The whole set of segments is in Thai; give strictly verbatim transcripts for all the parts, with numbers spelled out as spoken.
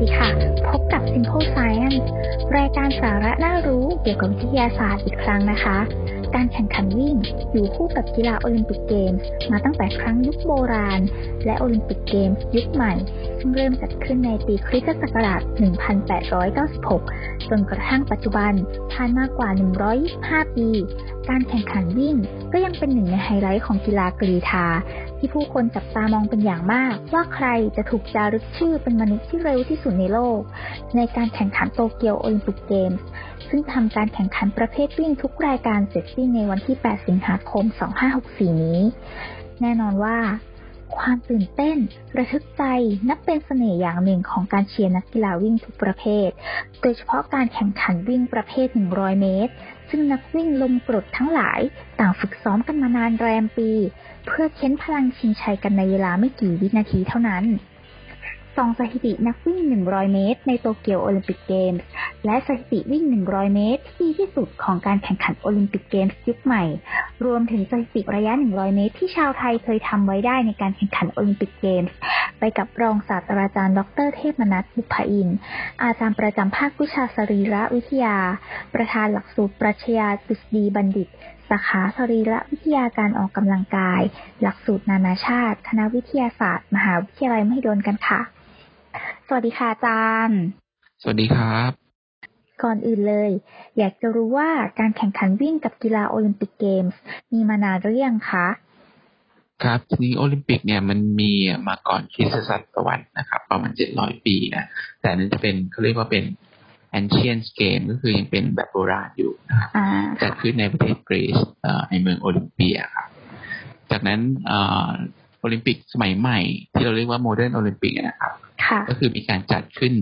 สดีค่ะพบกับ Simple Science รายการสาระน่ารู้เกี่ยวกับวิทยาศาสตร์อีกครั้งนะคะการแข่งขันวิ่งอยู่คู่กับกีฬาโอลิมปิกเกมส์มาตั้งแต่ครั้งยุคโบราณและโอลิมปิกเกมส์ยุคใหม่ซึ่งเริ่มจัดขึ้นในปีคริสตศักราช หนึ่งพันแปดร้อยเก้าสิบหก จนกระทั่งปัจจุบันผ่านมากกว่า หนึ่งร้อยยี่สิบห้า ปีการแข่งขันวิ่งก็ยังเป็นหนึ่งในไฮไลท์ของกีฬากรีฑาที่ผู้คนจับตามองเป็นอย่างมากว่าใครจะถูกจารึกชื่อเป็นมนุษย์ที่เร็วที่สุดในโลกในการแข่งขันโตเกียวโอลิมปิกเกมส์ซึ่งทำการแข่งขันประเภทวิ่งทุกรายการเสร็จสิ้นในวันที่แปดสิงหาคมสองห้าหกสี่นี้แน่นอนว่าความตื่นเต้นระทึกใจนับเป็นเสน่ห์อย่างหนึ่งของการเชียร์นักกีฬาวิ่งทุกประเภทโดยเฉพาะการแข่งขันวิ่งประเภทหนึ่งร้อยเมตรซึ่งนักวิ่งลมกรดทั้งหลายต่างฝึกซ้อมกันมานานแรมปีเพื่อเค้นพลังชิงชัยกันในเวลาไม่กี่วินาทีเท่านั้นสองสถิตินักวิ่งหนึ่งร้อยเมตรในโตเกียวโอลิมปิกเกมส์และสถิติวิ่งหนึ่งร้อยเมตรที่ดีที่สุดของการแข่งขันโอลิมปิกเกมส์ยุคใหม่รวมถึงสถิติระยะหนึ่งร้อยเมตรที่ชาวไทยเคยทำไว้ได้ในการแข่งขันโอลิมปิกเกมส์ไปกับรองศาสตราจารย์ดร.เทพมนัสบุพอินทร์อาจารย์ประจำภาควิชาสรีรวิทยาประธานหลักสูตรปรัชญาดุษฎีบัณฑิตสาขาสรีรวิทยาการออกกำลังกายหลักสูตรนานาชาติคณะวิทยาศาสตร์มหาวิทยาลัยมหิดลกันค่ะสวัสดีค่ะอาจารย์สวัสดีครับก่อนอื่นเลยอยากจะรู้ว่าการแข่งขันวิ่งกับกีฬาโอลิมปิกเกมส์มีมานานหรือยังคะครับทีนี้โอลิมปิกเนี่ยมันมีมาก่อนคริสตศตวรรษนะครับประมาณเจ็ดร้อยปีนะแต่นั้นจะเป็นเขาเรียกว่าเป็น ancient game ก็คือยังเป็นแบบโบราณอยู่นะครับจัดขึ้นในประเทศกรีซในเมืองโอลิมเปียครับจากนั้นโอลิมปิกสมัยใหม่ที่เราเรียกว่าโมเดิร์นโอลิมปิกนะครับก็คือมีการจัดขึ้น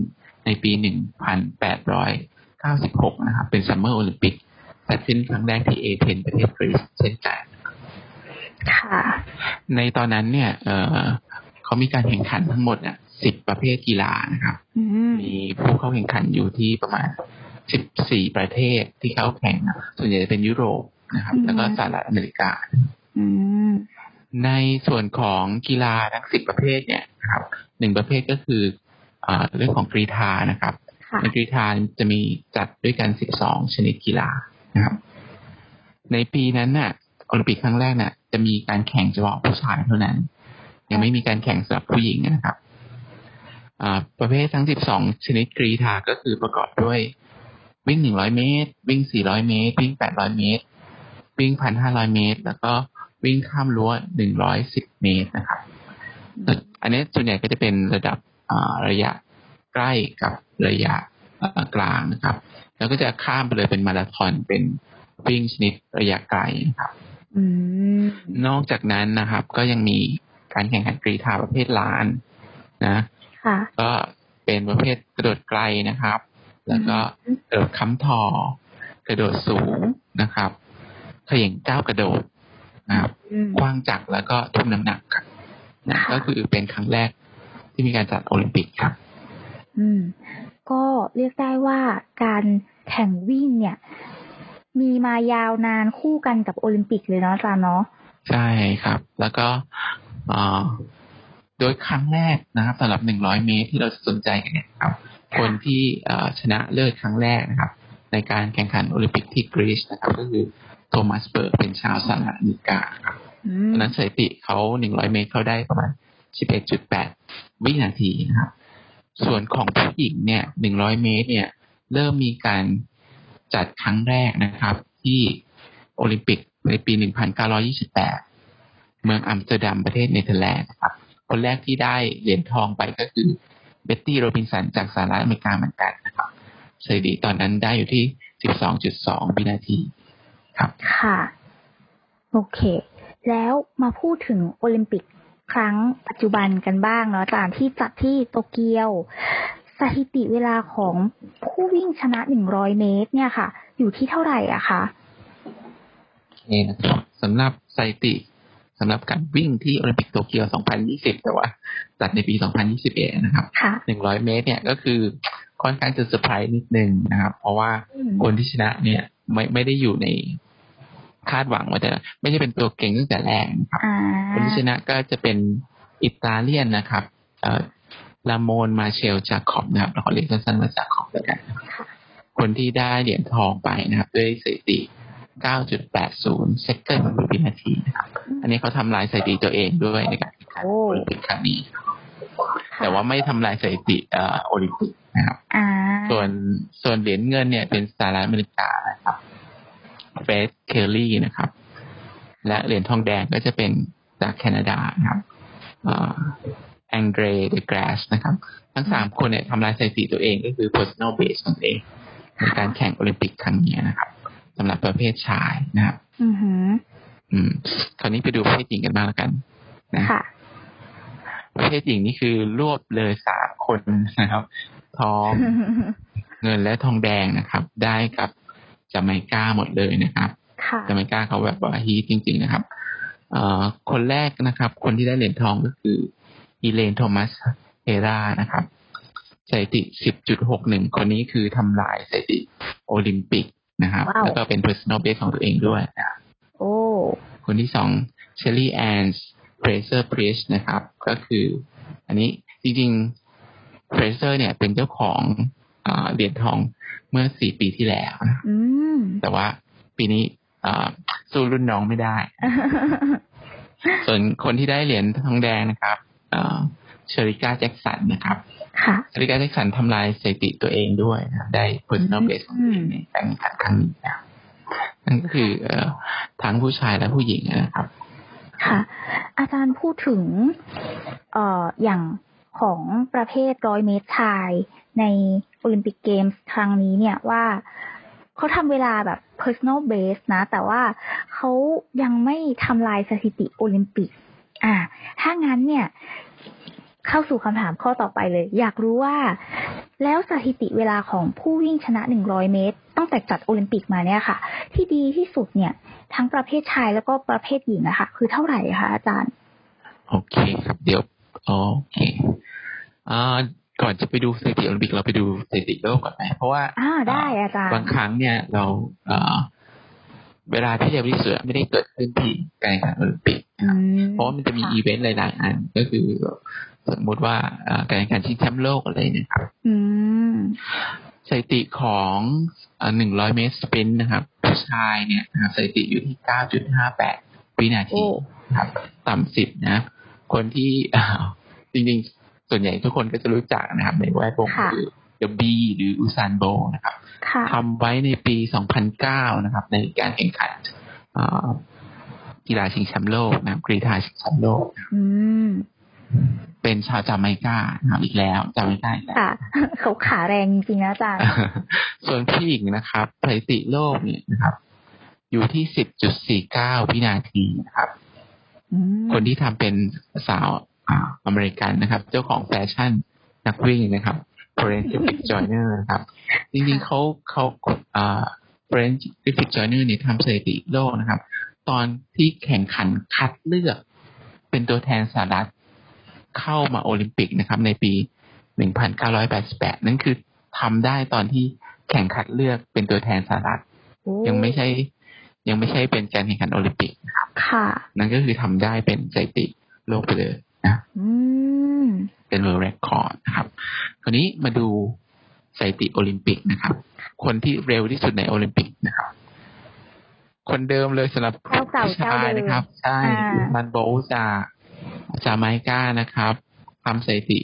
ในปีหนึ่งพันแปดร้อยเก้าสิบหกนะครับเป็นซัมเมอร์โอลิมปิกจัดขึ้นครั้งแรกที่เอเธนส์ประเทศกรีซเช่นกันค่ะในตอนนั้นเนี่ยเอ่อเขามีการแข่งขันทั้งหมดเนี่ยสิบประเภทกีฬานะครับมีผู้เข้าแข่งขันอยู่ที่ประมาณสิบสี่ประเทศที่เข้าแข่งนะส่วนใหญ่จะเป็นยุโรปนะครับแล้วก็สหรัฐอเมริกาในส่วนของกีฬาทั้งสิบประเภทเนี่ยครับหนึ่งประเภทก็คือเอ่อเรื่องของกรีฑานะครับในกรีฑาจะมีจัดด้วยกันสิบสองชนิดกีฬานะครับในปีนั้นน่ะโอลิมปิกครั้งแรกน่ะจะมีการแข่งเฉพาะผู้ชายเท่านั้นยังไม่มีการแข่งสำหรับผู้หญิงนะครับประเภททั้งสิบสองชนิดกรีฑาก็คือประกอบด้วยวิ่งหนึ่งร้อยเมตรวิ่งสี่ร้อยเมตรวิ่งแปดร้อยเมตรวิ่ง หนึ่งพันห้าร้อย เมตรแล้วก็วิ่งข้ามรั้วหนึ่งร้อยสิบเมตรนะครับอันนี้ส่วนใหญ่ก็จะเป็นระดับระยะใกล้กับระยะกลางนะครับแล้วก็จะข้ามไปเลยเป็นมาราธอนเป็นวิ่งชนิดระยะไกลนะครับนอกจากนั้นนะครับก็ยังมีการแข่งขันกรีฑาประเภทลานนะก็เป็นประเภทกระโดดไกลนะครับแล้วก็กระโดดค้ำทอกระโดดสูงนะครับเขย่งเจ้ากระโดดนะครับขว้างจักรแล้วก็ทุ่มน้ำหนักครับนะก็คือเป็นครั้งแรกที่มีการจัดโอลิมปิกครับอืมก็เรียกได้ว่าการแข่งวิ่งเนี่ยมีมายาวนานคู่กันกับโอลิมปิกเลยเนาะอาจารย์เนาะใช่ครับแล้วก็โดยครั้งแรกนะครับสำหรับหนึ่งร้อยเมตรที่เราสนใจกันเนี่ยครับคนที่ชนะเลิศครั้งแรกนะครับในการแข่งขันโอลิมปิกที่กรีซนะครับก็คือโทมัสเบิร์กเป็นชาวสหรัฐอเมริกาครับตอนนั้นสถิติเขาหนึ่งร้อยเมตรเขาได้ประมาณ สิบเอ็ดจุดแปด วินาทีนะครับส่วนของผู้หญิงเนี่ยหนึ่งร้อยเมตรเนี่ยเริ่มมีการจัดครั้งแรกนะครับที่โอลิมปิกในปีหนึ่งพันเก้าร้อยยี่สิบแปดเมืองอัมสเตอร์ดัมประเทศเนเธอร์แลนด์ครับคนแรกที่ได้เหรียญทองไปก็คือเบ็ตตี้โรบินสันจากสหรัฐอเมริกาเหมือนกันนะครับสถิติตอนนั้นได้อยู่ที่ สิบสองจุดสอง วินาทีครับค่ะโอเคแล้วมาพูดถึงโอลิมปิกครั้งปัจจุบันกันบ้างเนาะจากที่จัดที่โตเกียวสถิติเวลาของผู้วิ่งชนะหนึ่งร้อยเมตรเนี่ยค่ะอยู่ที่เท่าไหร่อะคะโอเคนะครับสำหรับสถิติสำหรับการวิ่งที่โอลิมปิกโตเกียวสองพันยี่สิบแต่ว่าจัดในปีสองพันยี่สิบเอ็ดนะครับหนึ่งร้อยเมตรเนี่ยก็คือค่อนข้างจะเซอร์ไพรส์นิดนึงนะครับเพราะว่าคนที่ชนะเนี่ยไม่ไม่ได้อยู่ในคาดหวังว่าจะไม่ใช่เป็นตัวเก่งตั้งแต่แรกคนที่ชนะก็จะเป็นอิตาเลียนนะครับ ลาโมนมาเชลจากขอบนะครับเราขอเรียกสั้นๆว่าจากขอบแล้วกันคนที่ได้เหรียญทองไปนะครับด้วยสถิติ เก้าจุดแปดศูนย์ เซคันด์หรือวินาทีนะครับอันนี้เขาทำลายสถิติตัวเองด้วยในการแข่งขันโอลิมปิกครั้งนี้แต่ว่าไม่ทำลายสถิติโอลิมปิกนะครับส่วนส่วนเหรียญเงินเนี่ยเป็นสหรัฐอเมริกานะครับเฟสเคลลี่นะครับและเหรียญทองแดงก็จะเป็นจากแคนาดานะครับแองเดรเดกราสนะครับทั้งสามคนเนี่ยทำลายสถิติตัวเองก็คือ personal best ของตัวเองในการแข่งโอลิมปิกครั้งนี้นะครับสำหรับประเภทชายนะครับอือหืออืมคราวนี้ไปดูประเภทหญิงกันบ้างแล้วกันนะค่ะประเภทหญิงนี่คือรวบเลยสามคนนะครับทองเงินและทองแดงนะครับได้กับจาเมกาหมดเลยนะครับจาเมกาเขาแบบว่าฮีทจริงๆนะครับเอ่อคนแรกนะครับคนที่ได้เหรียญทองก็คืออีเลนโทมัสเฮรานะครับสถิติ สิบจุดหกหนึ่ง คนนี้คือทำลายสถิติโอลิมปิกนะครับ wow. แล้วก็เป็น personal best ของตัวเองด้วยโอ้ oh. คนที่สองเชลลี่แอนส์เฟรเซอร์พรีชนะครับก็คืออันนี้จริงๆเฟรเซอร์เนี่ยเป็นเจ้าของเหรียญทองเมื่อสี่ปีที่แล้วนะอืม mm. แต่ว่าปีนี้สู้รุ่นน้องไม่ได้ ส่วนคนที่ได้เหรียญทองแดงนะครับเชอริก้าแจ็คสันนะครับเชอริก้าแจ็คสันทำลายสถิติตัวเองด้วยนะได้ personal best ของตัวเองในการแข่งขันครั้งนี้นะนั่นก็คือทั้งผู้ชายและผู้หญิงนะครับค่ะอาจารย์พูดถึง อ, อย่างของประเภทร้อยเมตรชายในโอลิมปิกเกมส์ครั้งนี้เนี่ยว่าเขาทำเวลาแบบ personal best นะแต่ว่าเขายังไม่ทำลายสถิติโอลิมปิกอ่าถ้างั้นเนี่ยเข้าสู่คำถามข้อต่อไปเลยอยากรู้ว่าแล้วสถิติเวลาของผู้วิ่งชนะหนึ่งร้อยเมตรตั้งแต่จัดโอลิมปิกมาเนี่ยค่ะที่ดีที่สุดเนี่ยทั้งประเภทชายแล้วก็ประเภทหญิงนะคะคือเท่าไหร่คะอาจารย์โอเคครับเดี๋ยวโอเคอ่าก่อนจะไปดูสถิติโอลิมปิกเราไปดูสถิติโลกก่อนไหมเพราะว่าอ่าได้อาจารย์บางครั้งเนี่ยเราเอ่อเวลาที่เร็วที่สุดไม่ได้เกิดขึ้นที่การแข่งขันโอลิมปิกเพราะมันจะมีอีเวนต์หลายๆอันก็คือสมมติว่าการแข่งขันชิงแชมป์โลกอะไรเนี่ยครับสถิติของหนึ่งร้อยเมตรสปรินต์นะครับผู้ชายเนี่ยสถิติอยู่ที่ เก้าจุดห้าแปด วินาทีครับต่ำสุดนะคนที่จริงๆส่วนใหญ่ทุกคนก็จะรู้จักนะครับในแวดวงคือเดอะบีหรืออุซานโบนะครับทำไว้ในปีสองพันเก้านะครับในการแข่งขันกีฬาชิงแชมป์โลกนะครับกรีฑาชิงแชมป์โลกเป็นชาวจาเมกานะครับอีกแล้วจาเมกาอีกแล้วเขาขาแรงจริงๆนะอาจารย์ส่วนผู้หญิงนะครับสถิติโลกเนี่ยนะครับอยู่ที่ สิบจุดสี่เก้า วินาทีนะครับคนที่ทำเป็นสาวอเมริกันนะครับเจ้าของแฟชั่นนักวิ่งนะครับเฟรนซ์กริฟฟิธจอยเนอร์นะครับจริงๆเขาเขาเฟรนซ์กริฟฟิธจอยเนอร์เนี่ยทำสถิติโลกนะครับตอนที่แข่งขันคัดเลือกเป็นตัวแทนสหรัฐเข้ามาโอลิมปิกนะครับในปีหนึ่งพันเก้าร้อยแปดสิบแปดนั่นคือทำได้ตอนที่แข่งขันเลือกเป็นตัวแทนสหรัฐยังไม่ใช่ยังไม่ใช่เป็นการแข่งขันโอลิมปิกนะครับค่ะนั่นก็คือทำได้เป็นสถิติโลกไปเลยนะเป็น world record นะครับคราวนี้มาดูสถิติโอลิมปิกนะครับคนที่เร็วที่สุดในโอลิมปิกนะครับคนเดิมเลยสำหรับผู้ชายนะครับใช่มันโบซ่าจาเมกานะครับทำสถิติ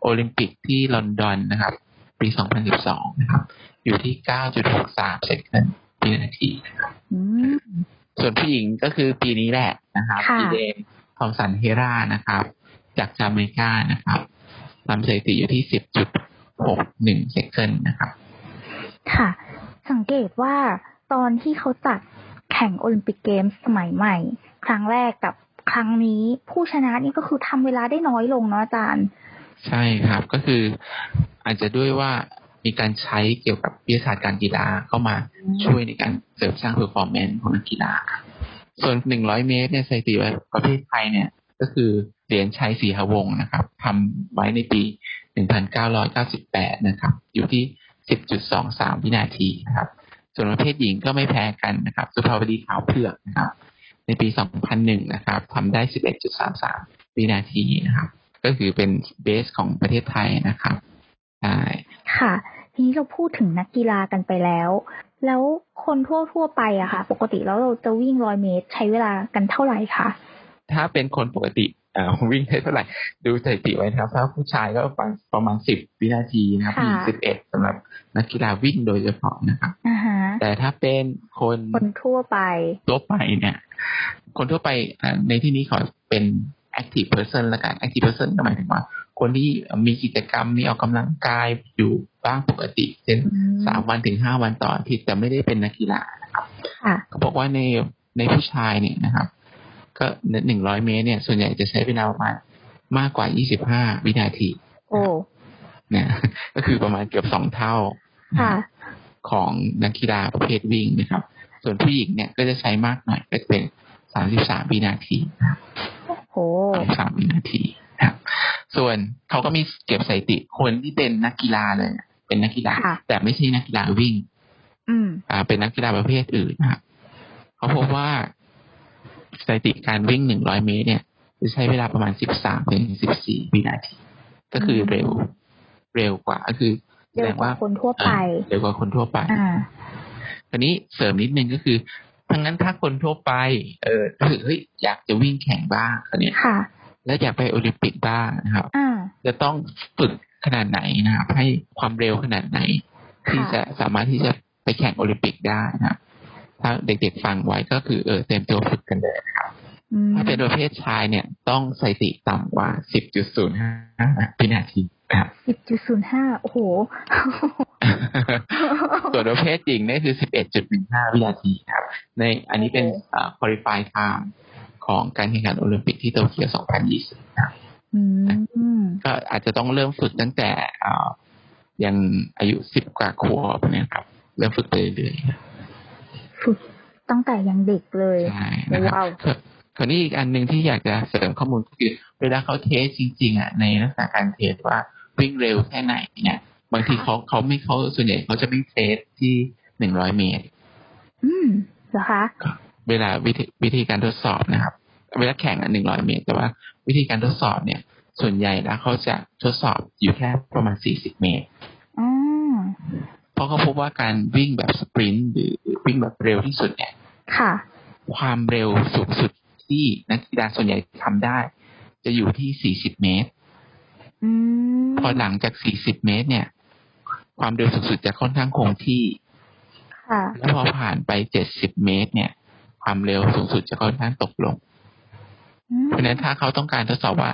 โอลิมปิกที่ลอนดอนนะครับปีสองพันสิบสองนะครับอยู่ที่ เก้าจุดหกสาม เซคันด์วินาทีนะครับส่วนผู้หญิงก็คือปีนี้แหละนะครับอีเลนทอมสันเฮรานะครับจากจาเมกานะครับทำสถิติอยู่ที่ สิบจุดหกหนึ่ง เซคันด์นะครับค่ะสังเกตว่าตอนที่เขาจัดแข่งโอลิมปิกเกมส์สมัยใหม่ครั้งแรกกับครั้งนี้ผู้ชนะนี่ก็คือทำเวลาได้น้อยลงเนาะอาจารย์ใช่ครับก็คืออาจจะด้วยว่ามีการใช้เกี่ยวกับวิทยาศาสตร์การกีฬาเข้ามาช่วยในการเสริมสร้าง performance ของนักกีฬาส่วนหนึ่งร้อยเมตรเนี่ยสถิติประเภทไทยเนี่ยก็คือเหรียญชัยศรีหวงศ์นะครับทำไว้ในปีหนึ่งพันเก้าร้อยเก้าสิบแปดนะครับอยู่ที่ สิบจุดสองสาม วินาทีนะครับส่วนประเภทหญิงก็ไม่แพ้กันนะครับสุภาวดีขาวเผือกนะครับในปีสองพันหนึ่งนะครับทำได้ สิบเอ็ดจุดสามสาม วินาทีนะครับ ก็คือเป็นเบสของประเทศไทยนะครับใช่ค่ะทีนี้เราพูดถึงนักกีฬากันไปแล้วแล้วคนทั่วๆไปอะค่ะปกติแล้วเราจะวิ่งร้อยเมตรใช้เวลากันเท่าไหร่คะถ้าเป็นคนปกติอ่าวิ่งได้เท่าไหร่ดูสถิติไว้นะครับถ้าผู้ชายก็ประมาณสิบวินาทีนะครับหรือสิบเอ็ดสำหรับนักกีฬาวิ่งโดยเฉพาะนะครับแต่ถ้าเป็นคนคนทั่วไปทั่วไปเนี่ยคนทั่วไปในที่นี้ขอเป็น active person ละกัน active person ก็หมายถึงว่าคนที่มีกิจกรรมมีออกกำลังกายอยู่บ้างปกติเช่นสามวันถึงห้าวันต่ออาทิตย์แต่ไม่ได้เป็นนักกีฬานะครับเขาบอกว่าในในผู้ชายเนี่ยนะครับก็หนึ่งร้อยเมตรเนี่ยส่วนใหญ่จะใช้เวลาประมาณมากกว่ายี่สิบห้าวินาทีโอ้นะก็คือประมาณเกือบสองเท่าของนักกีฬาประเภทวิ่งนะครับส่วนผู้หญิงเนี่ยก็จะใช้มากหน่อยก็จะเป็นสามสิบสามวินาทีโอ้สามสิบสามวินาทีครับส่วนเขาก็มีเก็บสถิติคนที่เป็นนักกีฬาเลยเป็นนักกีฬาแต่ไม่ใช่นักกีฬาวิ่งอืมอ่าเป็นนักกีฬาประเภทอื่นนะครับเขาพบว่าสถิติการวิ่งหนึ่งร้อยเมตรเนี่ยจะใช้เวลาประมาณ สิบสามถึงสิบสี่ วินาทีก็คือเร็วเร็วกว่าก็คือแสดงว่าคนทั่วไปเร็วกว่าคนทั่วไปอ่าทีนี้เสริมนิดนึงก็คือทั้งนั้นถ้าคนทั่วไปเออเฮ้ยอยากจะวิ่งแข่งบ้างคราวนี้ค่ะแล้วอยากไปโอลิมปิกบ้างนะครับจะต้องฝึกขนาดไหนนะครับให้ความเร็วขนาดไหนที่จะสามารถที่จะไปแข่งโอลิมปิกได้นะครับถ้าเด็กๆฟังไว้ก็คือเออเตรียมตัวฝึกกันเลยนะครับถ้าเป็นประเภทชายเนี่ยต้องสถิติต่ำกว่า สิบจุดศูนย์ห้า วินาทีนะครับ สิบจุดศูนย์ห้า โอ้โหส่วนประเภทหญิงนี่คือ สิบเอ็ดจุดหนึ่งห้า วินาทีครับในอันนี้เป็นอ่า qualify time ของการแข่งขันโอลิมปิกที่โตเกียวสองพันยี่สิบครับก็อาจจะต้องเริ่มฝึกตั้งแต่อ่ายังอายุสิบกว่าขวบนะครับเริ่มฝึกไปเรื่อยๆฝึกตั้งแต่ยังเด็กเลยใช่นะครับคราวนี้อีกอันนึงที่อยากจะเสริมข้อมูลก็คือเวลาเขาเทสจริงๆอ่ะในลักษณะการเทสว่าวิ่งเร็วแค่ไหนเนี่ยบางทีเขาเขาไม่เขาส่วนใหญ่เขาจะไม่เทสที่หนึ่งร้อยเมตรอืมเหรอคะเวลาวิธีวิธีการทดสอบนะครับเวลาแข่งอ่ะหนึ่งร้อยเมตรแต่ว่าวิธีการทดสอบเนี่ยส่วนใหญ่แล้วเขาจะทดสอบอยู่แค่ประมาณสี่สิบเมตรอ๋อเพราะเขาพบว่าการวิ่งแบบสปรินต์หรือวิ่งแบบเร็วที่สุดเนี่ยค่ะความเร็วสูงสุดที่นักกีฬาส่วนใหญ่ทำได้จะอยู่ที่สี่สิบเมตรอืมพอหลังจากสี่สิบเมตรเนี่ยความเร็วสูงสุดจะค่อนข้างคงที่ค่ะแล้วพอผ่านไปเจ็ดสิบเมตรเนี่ยความเร็วสูงสุดจะค่อนข้างตกลงเพราะฉะนั้นถ้าเขาต้องการทดสอบว่า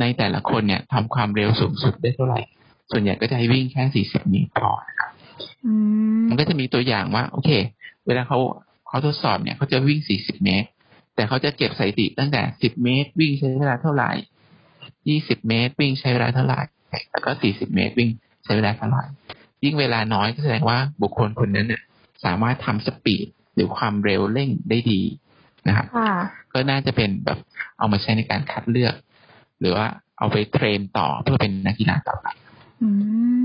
ในแต่ละคนเนี่ยทำความเร็วสูงสุดได้เท่าไหร่ส่วนใหญ่ก็จะให้วิ่งแค่สี่สิบเมตรพอนะครับมันก็จะมีตัวอย่างว่าโอเคเวลาเขาเขาทดสอบเนี่ยเขาจะวิ่งสี่สิบเมตรแต่เขาจะเก็บสถิติตั้งแต่สิบเมตรวิ่งใช้เวลาเท่าไหร่ยี่สิบเมตรวิ่งใช้เวลาเท่าไหร่แล้วก็สี่สิบเมตรวิ่งใช้เวลาเท่าไหร่ยิ่งเวลาน้อยก็แสดงว่าบุคคลคนนั้นน่ะสามารถทำสปีดหรือความเร็วเร่งได้ดีนะครับก็น่าจะเป็นแบบเอามาใช้ในการคัดเลือกหรือว่าเอาไปเทรนต่อเพื่อเป็นนักกีฬาต่อไปอืม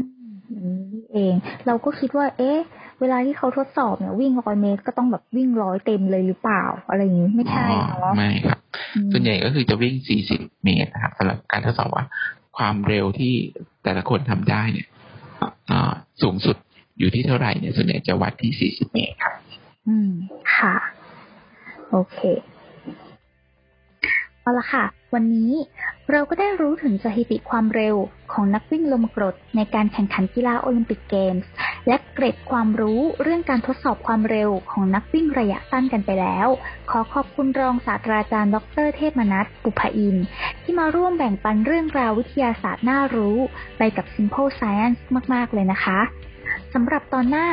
นี่เองเราก็คิดว่าเอ๊ะเวลาที่เขาทดสอบเนี่ยวิ่งร้อยเมตรก็ต้องแบบวิ่งร้อยเต็มเลยหรือเปล่าอะไรอย่างนี้ไม่ใช่เนาะไม่ครับส่วนใหญ่ก็คือจะวิ่งสี่สิบเมตรนะครับสำหรับการทดสอบว่าความเร็วที่แต่ละคนทำได้เนี่ยสูงสุดอยู่ที่เท่าไหร่เนี่ยส่วนใหญ่จะวัดที่สี่สิบเมตรครับอืมค่ะโอเคเอาละค่ะวันนี้เราก็ได้รู้ถึงสถิติความเร็วของนักวิ่งลมกรดในการแข่งขันกีฬาโอลิมปิกเกมส์และเกร็ดความรู้เรื่องการทดสอบความเร็วของนักวิ่งระยะสั้นกันไปแล้วขอขอบคุณรองศาสตราจารย์ดร.เทพมนัส ปุภอินทร์ที่มาร่วมแบ่งปันเรื่องราววิทยาศาสตร์น่ารู้ไปกับ Simple Science มากๆเลยนะคะสำหรับตอนหน้า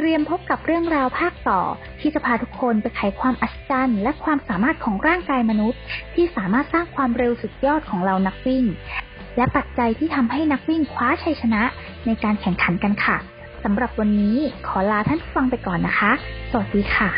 เตรียมพบกับเรื่องราวภาคต่อที่จะพาทุกคนไปไขความอัศจรรย์และความสามารถของร่างกายมนุษย์ที่สามารถสร้างความเร็วสุดยอดของเรานักวิ่งและปัจจัยที่ทำให้นักวิ่งคว้าชัยชนะในการแข่งขันกันค่ะสำหรับวันนี้ขอลาท่านผู้ฟังไปก่อนนะคะสวัสดีค่ะ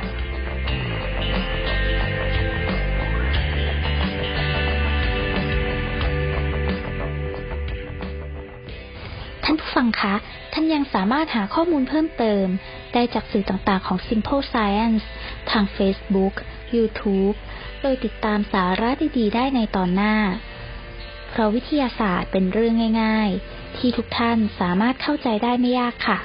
ท่านผู้ฟังคะท่านยังสามารถหาข้อมูลเพิ่มเติมได้จากสื่อต่างๆของ Simple Science ทาง Facebook YouTube โดยติดตามสาระดีๆได้ในตอนหน้า เพราะวิทยาศาสตร์เป็นเรื่องง่ายๆที่ทุกท่านสามารถเข้าใจได้ไม่ยากค่ะ